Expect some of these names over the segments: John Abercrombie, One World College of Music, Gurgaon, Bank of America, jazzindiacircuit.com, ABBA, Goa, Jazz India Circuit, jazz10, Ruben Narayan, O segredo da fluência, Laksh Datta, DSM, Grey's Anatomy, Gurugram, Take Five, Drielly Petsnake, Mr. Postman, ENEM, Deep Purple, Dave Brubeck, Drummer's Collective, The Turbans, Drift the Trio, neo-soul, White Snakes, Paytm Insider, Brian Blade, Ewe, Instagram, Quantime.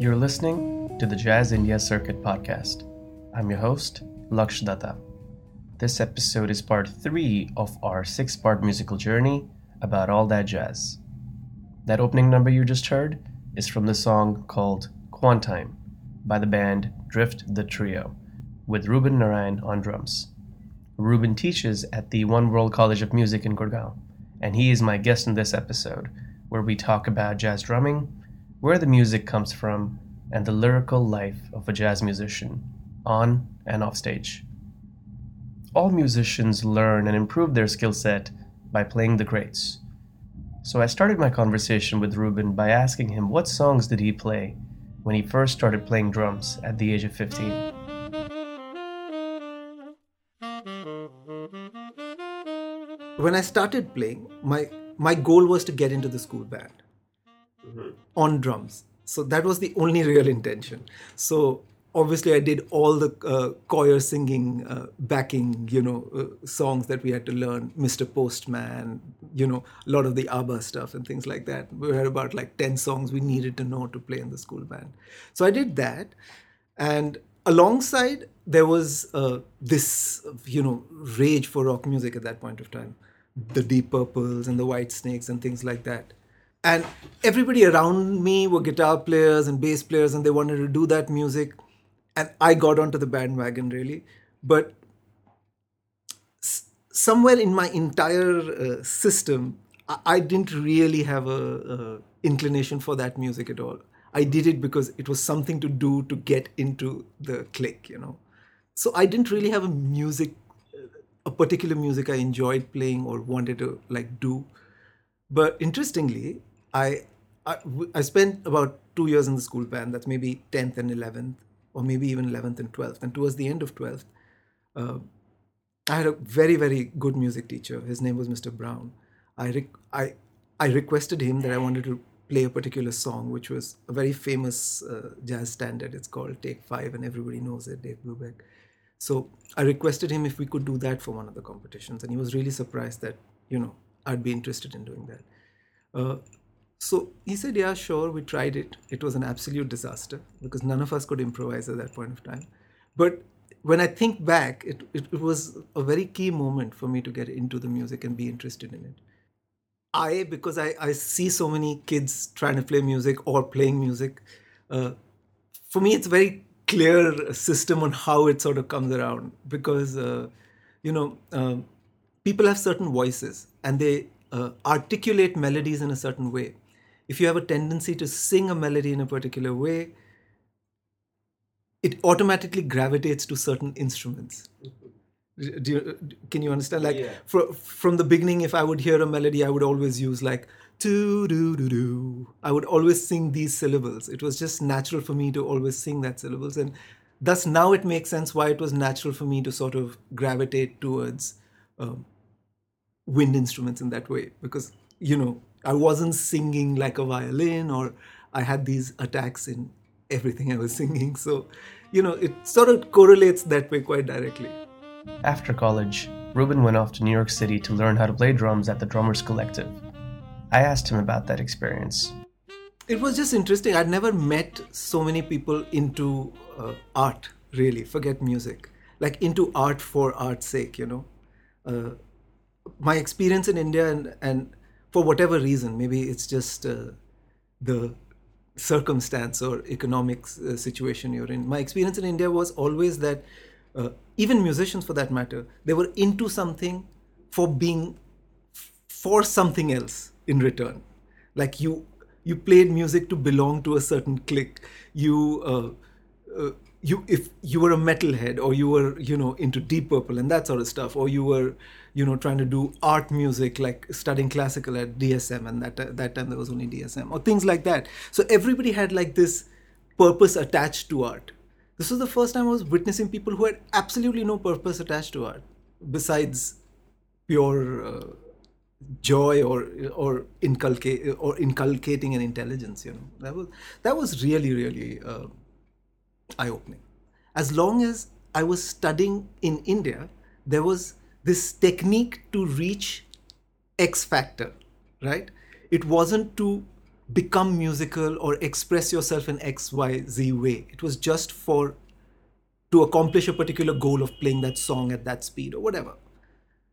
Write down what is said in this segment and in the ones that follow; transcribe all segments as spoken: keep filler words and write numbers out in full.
You're listening to the Jazz India Circuit podcast. I'm your host, Laksh Datta. This episode is part three of our six-part musical journey about all that jazz. That opening number you just heard is from the song called Quantime by the band Drift the Trio with Ruben Narayan on drums. Ruben teaches at the One World College of Music in Gurgaon, and he is my guest in this episode where we talk about jazz drumming, where the music comes from, and the lyrical life of a jazz musician, on and off stage. All musicians learn and improve their skill set by playing the greats. So I started my conversation with Ruben by asking him what songs did he play when he first started playing drums at the age of fifteen. When I started playing, my, my goal was to get into the school band. Mm-hmm. On drums. So that was the only real intention. So obviously I did all the uh, choir singing, uh, backing, you know, uh, songs that we had to learn, Mister Postman, you know, a lot of the ABBA stuff and things like that. We had about like ten songs we needed to know to play in the school band. So I did that. And alongside there was uh, this, you know, rage for rock music at that point of time. The Deep Purples and the White Snakes and things like that. And everybody around me were guitar players and bass players, and they wanted to do that music. And I got onto the bandwagon, really. But s- somewhere in my entire uh, system, I-, I didn't really have a, a inclination for that music at all. I did it because it was something to do to get into the clique, you know. So I didn't really have a music, a particular music I enjoyed playing or wanted to like do. But interestingly, I, I, I spent about two years in the school band. That's maybe tenth and eleventh, or maybe even eleventh and twelfth. And towards the end of twelfth, uh, I had a very, very good music teacher. His name was Mister Brown. I, re- I, I requested him that I wanted to play a particular song, which was a very famous uh, jazz standard. It's called Take Five, and everybody knows it, Dave Brubeck. So I requested him if we could do that for one of the competitions. And he was really surprised that, you know, I'd be interested in doing that. Uh, So he said, yeah, sure, we tried it. It was an absolute disaster because none of us could improvise at that point of time. But when I think back, it, it, it was a very key moment for me to get into the music and be interested in it. I, because I, I see so many kids trying to play music or playing music, uh, for me, it's a very clear system on how it sort of comes around because, uh, you know, uh, people have certain voices and they uh, articulate melodies in a certain way. If you have a tendency to sing a melody in a particular way, it automatically gravitates to certain instruments. Do you, can you understand? Like yeah. for, from the beginning, if I would hear a melody, I would always use like do do do do. I would always sing these syllables. It was just natural for me to always sing that syllables, and thus now it makes sense why it was natural for me to sort of gravitate towards um, wind instruments in that way because you know. I wasn't singing like a violin, or I had these attacks in everything I was singing. So, you know, it sort of correlates that way quite directly. After college, Ruben went off to New York City to learn how to play drums at the Drummer's Collective. I asked him about that experience. It was just interesting. I'd never met so many people into uh, art, really, forget music. Like into art for art's sake, you know. Uh, my experience in India and... and for whatever reason, maybe it's just uh, the circumstance or economic uh, situation you're in. My experience in India was always that, uh, even musicians for that matter, they were into something for being, for something else in return. Like you, You played music to belong to a certain clique. You, uh, uh, you, if you were a metalhead, or you were, you know, into Deep Purple and that sort of stuff, or you were, you know, trying to do art music, like studying classical at D S M, and that that time there was only D S M, or things like that. So everybody had like this purpose attached to art. This was the first time I was witnessing people who had absolutely no purpose attached to art, besides pure uh, joy or or inculcate or inculcating an intelligence. You know, that was that was really really uh, eye-opening. As long as I was studying in India, there was this technique to reach X factor, right? It wasn't to become musical or express yourself in X, Y, Z way. It was just for to accomplish a particular goal of playing that song at that speed or whatever.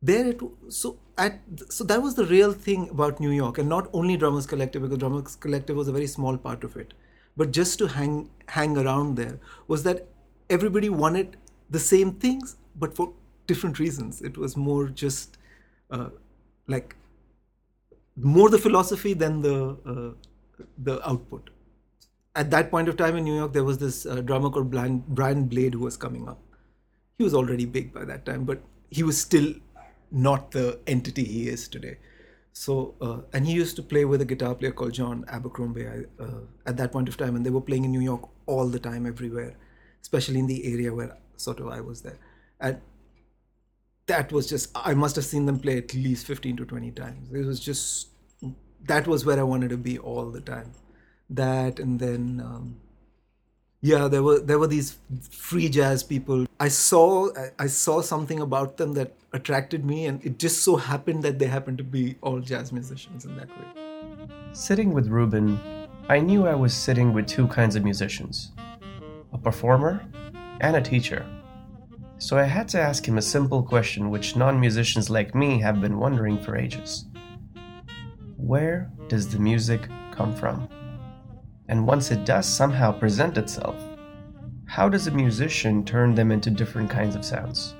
There it so at so that was the real thing about New York, and not only Drummer's Collective, because Drummer's Collective was a very small part of it, but just to hang hang around there was that everybody wanted the same things, but for different reasons. It was more just uh, like more the philosophy than the uh, the output. At that point of time in New York, there was this uh, drummer called Brian, Brian Blade, who was coming up. He was already big by that time, but he was still not the entity he is today. So, uh, and he used to play with a guitar player called John Abercrombie uh, at that point of time, and they were playing in New York all the time, everywhere, especially in the area where sort of I was there. And that was just, I must have seen them play at least fifteen to twenty times. It was just, that was where I wanted to be all the time. That, and then, um, yeah, there were there were these free jazz people. I saw I saw something about them that attracted me, and it just so happened that they happened to be all jazz musicians in that way. Sitting with Ruben, I knew I was sitting with two kinds of musicians, a performer and a teacher. So I had to ask him a simple question which non-musicians like me have been wondering for ages. Where does the music come from? And once it does somehow present itself, how does a musician turn them into different kinds of sounds?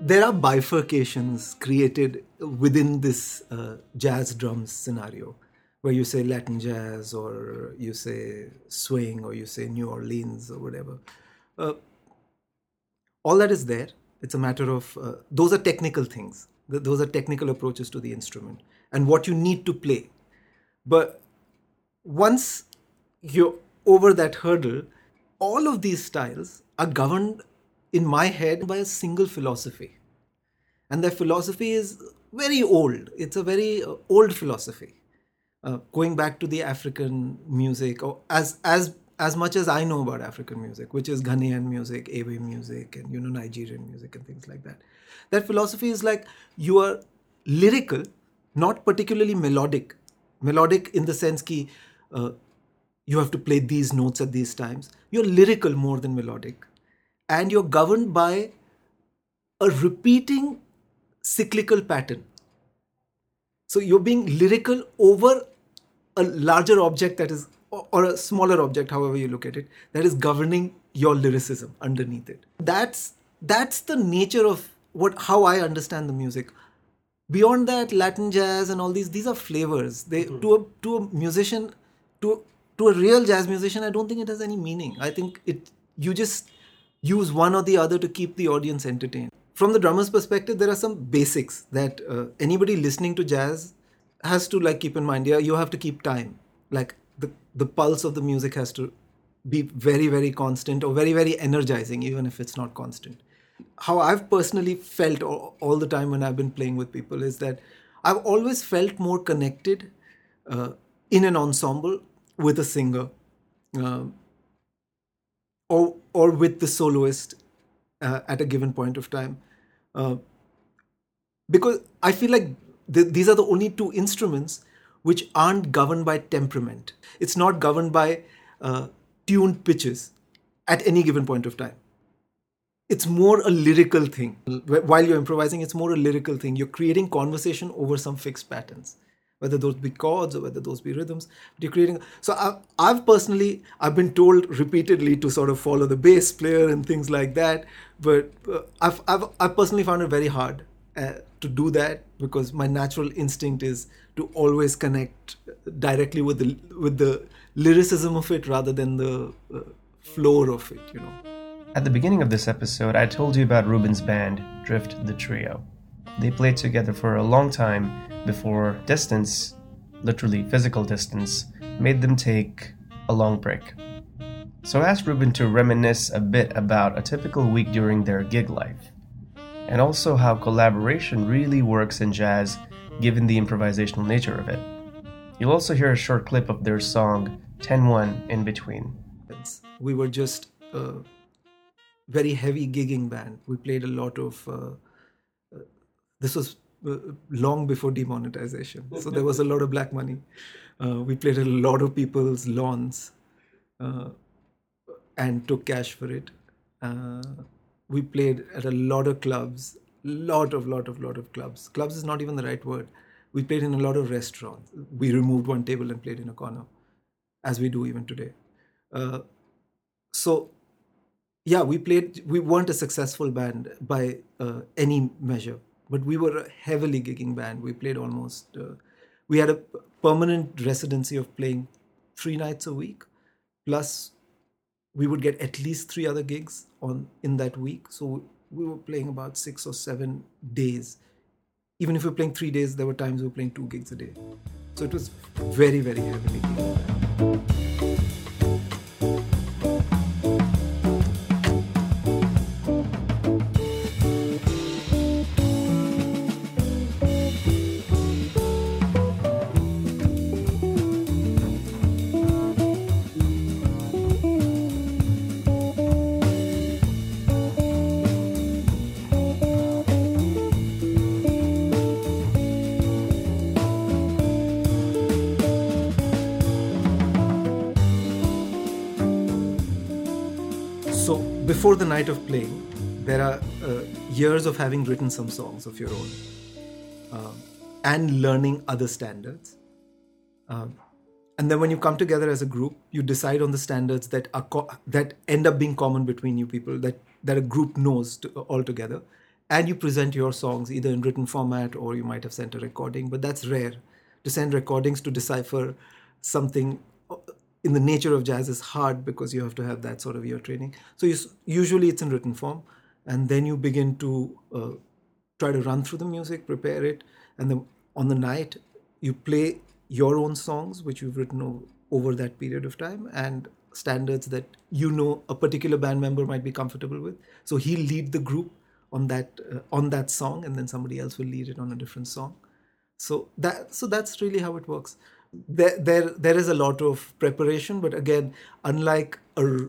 There are bifurcations created within this uh, jazz drums scenario, where you say Latin jazz, or you say swing, or you say New Orleans, or whatever. Uh, all that is there. It's a matter of, uh, those are technical things. Th- those are technical approaches to the instrument and what you need to play. But once you're over that hurdle, all of these styles are governed in my head by a single philosophy. And that philosophy is very old. It's a very old philosophy, uh, going back to the African music, or as as as much as I know about African music, which is Ghanaian music, Ewe music, and, you know, Nigerian music and things like that. That philosophy is like, you are lyrical, not particularly melodic. Melodic in the sense ki, Uh, you have to play these notes at these times. You're lyrical more than melodic. And you're governed by a repeating cyclical pattern. So you're being lyrical over a larger object that is, or a smaller object, however you look at it, that is governing your lyricism underneath it. That's that's the nature of what how I understand the music. Beyond that, Latin jazz and all these, these are flavors. They mm-hmm. to a to a musician, To, to a real jazz musician, I don't think it has any meaning. I think it you just use one or the other to keep the audience entertained. From the drummer's perspective, there are some basics that uh, anybody listening to jazz has to like keep in mind. Yeah, you have to keep time. Like the, the pulse of the music has to be very, very constant, or very, very energizing, even if it's not constant. How I've personally felt all, all the time when I've been playing with people is that I've always felt more connected uh, in an ensemble with a singer, uh, or or with the soloist uh, at a given point of time, uh, because I feel like th- these are the only two instruments which aren't governed by temperament. It's not governed by uh, tuned pitches at any given point of time. It's more a lyrical thing. While you're improvising, it's more a lyrical thing. You're creating conversation over some fixed patterns, whether those be chords or whether those be rhythms, but you're creating. So I, I've personally, I've been told repeatedly to sort of follow the bass player and things like that, but uh, I've, I've I personally found it very hard uh, to do that because my natural instinct is to always connect directly with the with the lyricism of it rather than the uh, floor of it, you know. At the beginning of this episode, I told you about Ruben's band, Drift the Trio. They played together for a long time before distance, literally physical distance, made them take a long break. So I asked Ruben to reminisce a bit about a typical week during their gig life, and also how collaboration really works in jazz given the improvisational nature of it. You'll also hear a short clip of their song ten one in between. We were just a very heavy gigging band. We played a lot of... Uh, uh, this was uh, long before demonetization, so there was a lot of black money. Uh, we played a lot of people's lawns uh, and took cash for it. Uh, we played at a lot of clubs, lot of, lot of, lot of clubs. Clubs is not even the right word. We played in a lot of restaurants. We removed one table and played in a corner, as we do even today. Uh, so, yeah, we played, we weren't a successful band by uh, any measure, but we were a heavily gigging band. We played almost, uh, we had a permanent residency of playing three nights a week, plus we would get at least three other gigs on in that week. So we were playing about six or seven days. Even if we were playing three days, there were times we were playing two gigs a day. So it was very, very heavily gigging. Before the night of playing, there are uh, years of having written some songs of your own uh, and learning other standards. Um, and then when you come together as a group, you decide on the standards that are co- that end up being common between you people, that, that a group knows to, uh, all together. And you present your songs either in written format or you might have sent a recording, but that's rare. To send recordings to decipher something in the nature of jazz is hard because you have to have that sort of ear training. So you, usually it's in written form, and then you begin to uh, try to run through the music, prepare it, and then on the night you play your own songs which you've written o- over that period of time and standards that you know a particular band member might be comfortable with. So he'll lead the group on that uh, on that song, and then somebody else will lead it on a different song. So that so that's really how it works. There, there, there is a lot of preparation, but again, unlike a,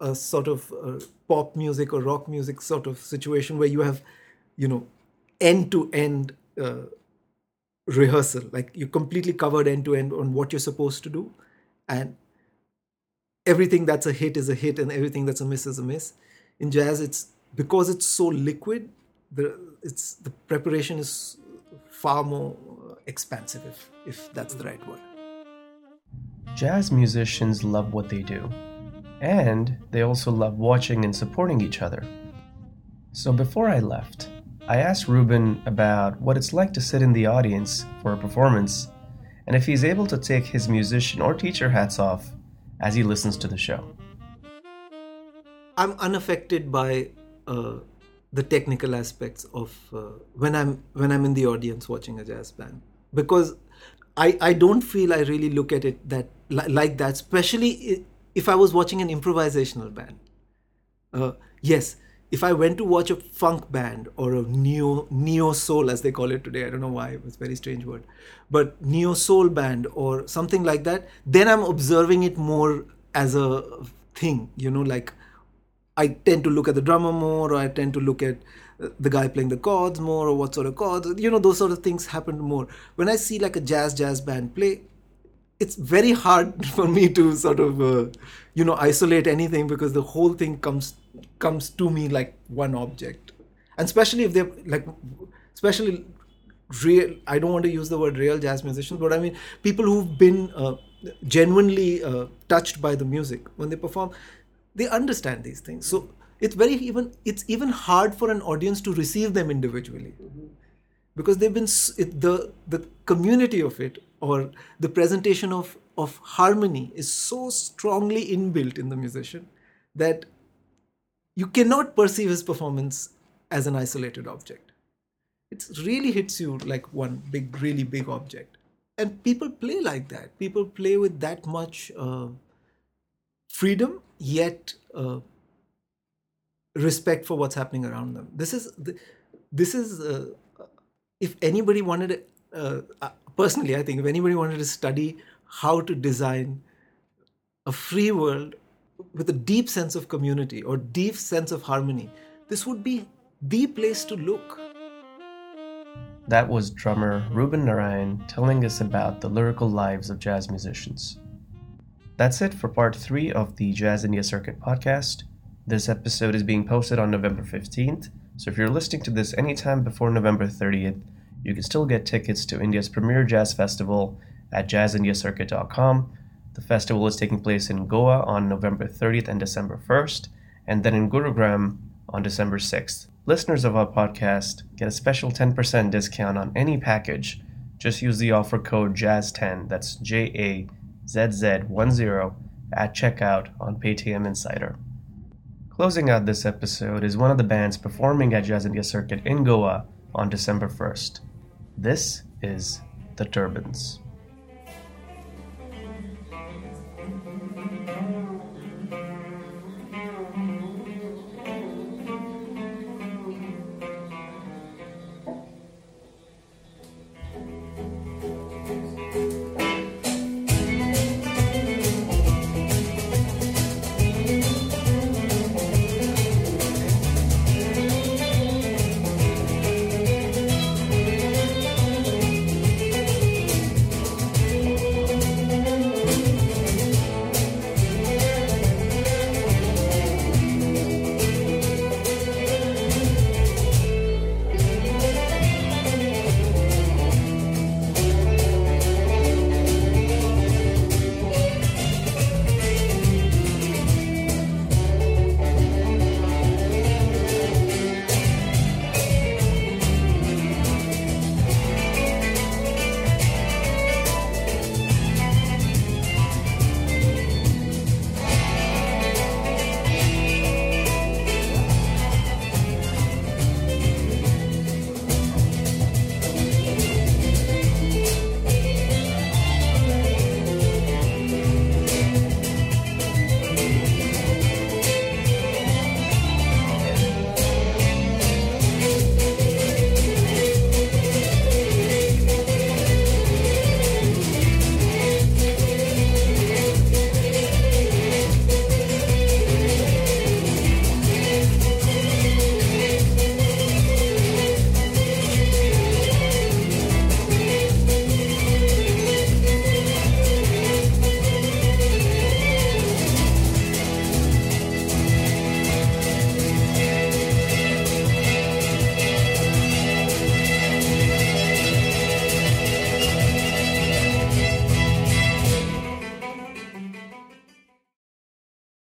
a sort of a pop music or rock music sort of situation where you have, you know, end-to-end uh, rehearsal, like you're completely covered end-to-end on what you're supposed to do, and everything that's a hit is a hit, and everything that's a miss is a miss. In jazz, it's because it's so liquid, the it's the preparation is far more expansive, if, if that's the right word. Jazz musicians love what they do, and they also love watching and supporting each other. So before I left, I asked Ruben about what it's like to sit in the audience for a performance, and if he's able to take his musician or teacher hats off as he listens to the show. I'm unaffected by uh, the technical aspects of uh, when I'm when I'm in the audience watching a jazz band. Because I, I don't feel I really look at it that li- like that, especially if I was watching an improvisational band. Uh, yes, if I went to watch a funk band or a neo, neo-soul, as they call it today, I don't know why, it was a very strange word, but neo-soul band or something like that, then I'm observing it more as a thing, you know, like I tend to look at the drummer more, or I tend to look at the guy playing the chords more, or what sort of chords, you know, those sort of things happen more. When I see like a jazz jazz band play, it's very hard for me to sort of, uh, you know, isolate anything because the whole thing comes comes to me like one object. And especially if they're like, especially real, I don't want to use the word real jazz musicians, but I mean, people who've been uh, genuinely uh, touched by the music when they perform, they understand these things. So it's very even, it's even hard for an audience to receive them individually. because they've been the the community of it, or the presentation of of harmony, is so strongly inbuilt in the musician that you cannot perceive his performance as an isolated object. It really hits you like one big, really big object. And people play like that. People play with that much uh, freedom, yet uh, respect for what's happening around them. This is, this is uh, if anybody wanted, uh, personally, I think, if anybody wanted to study how to design a free world with a deep sense of community or deep sense of harmony, this would be the place to look. That was drummer Ruben Narayan telling us about the lyrical lives of jazz musicians. That's it for part three of the Jazz India Circuit podcast. This episode is being posted on November fifteenth, so if you're listening to this anytime before November thirtieth, you can still get tickets to India's premier jazz festival at jazz india circuit dot com. The festival is taking place in Goa on November thirtieth and December first, and then in Gurugram on December sixth. Listeners of our podcast get a special ten percent discount on any package. Just use the offer code jazz ten, that's J A Z Z one zero, at checkout on Paytm Insider. Closing out this episode is one of the bands performing at Jazz India Circuit in Goa on December first. This is The Turbans.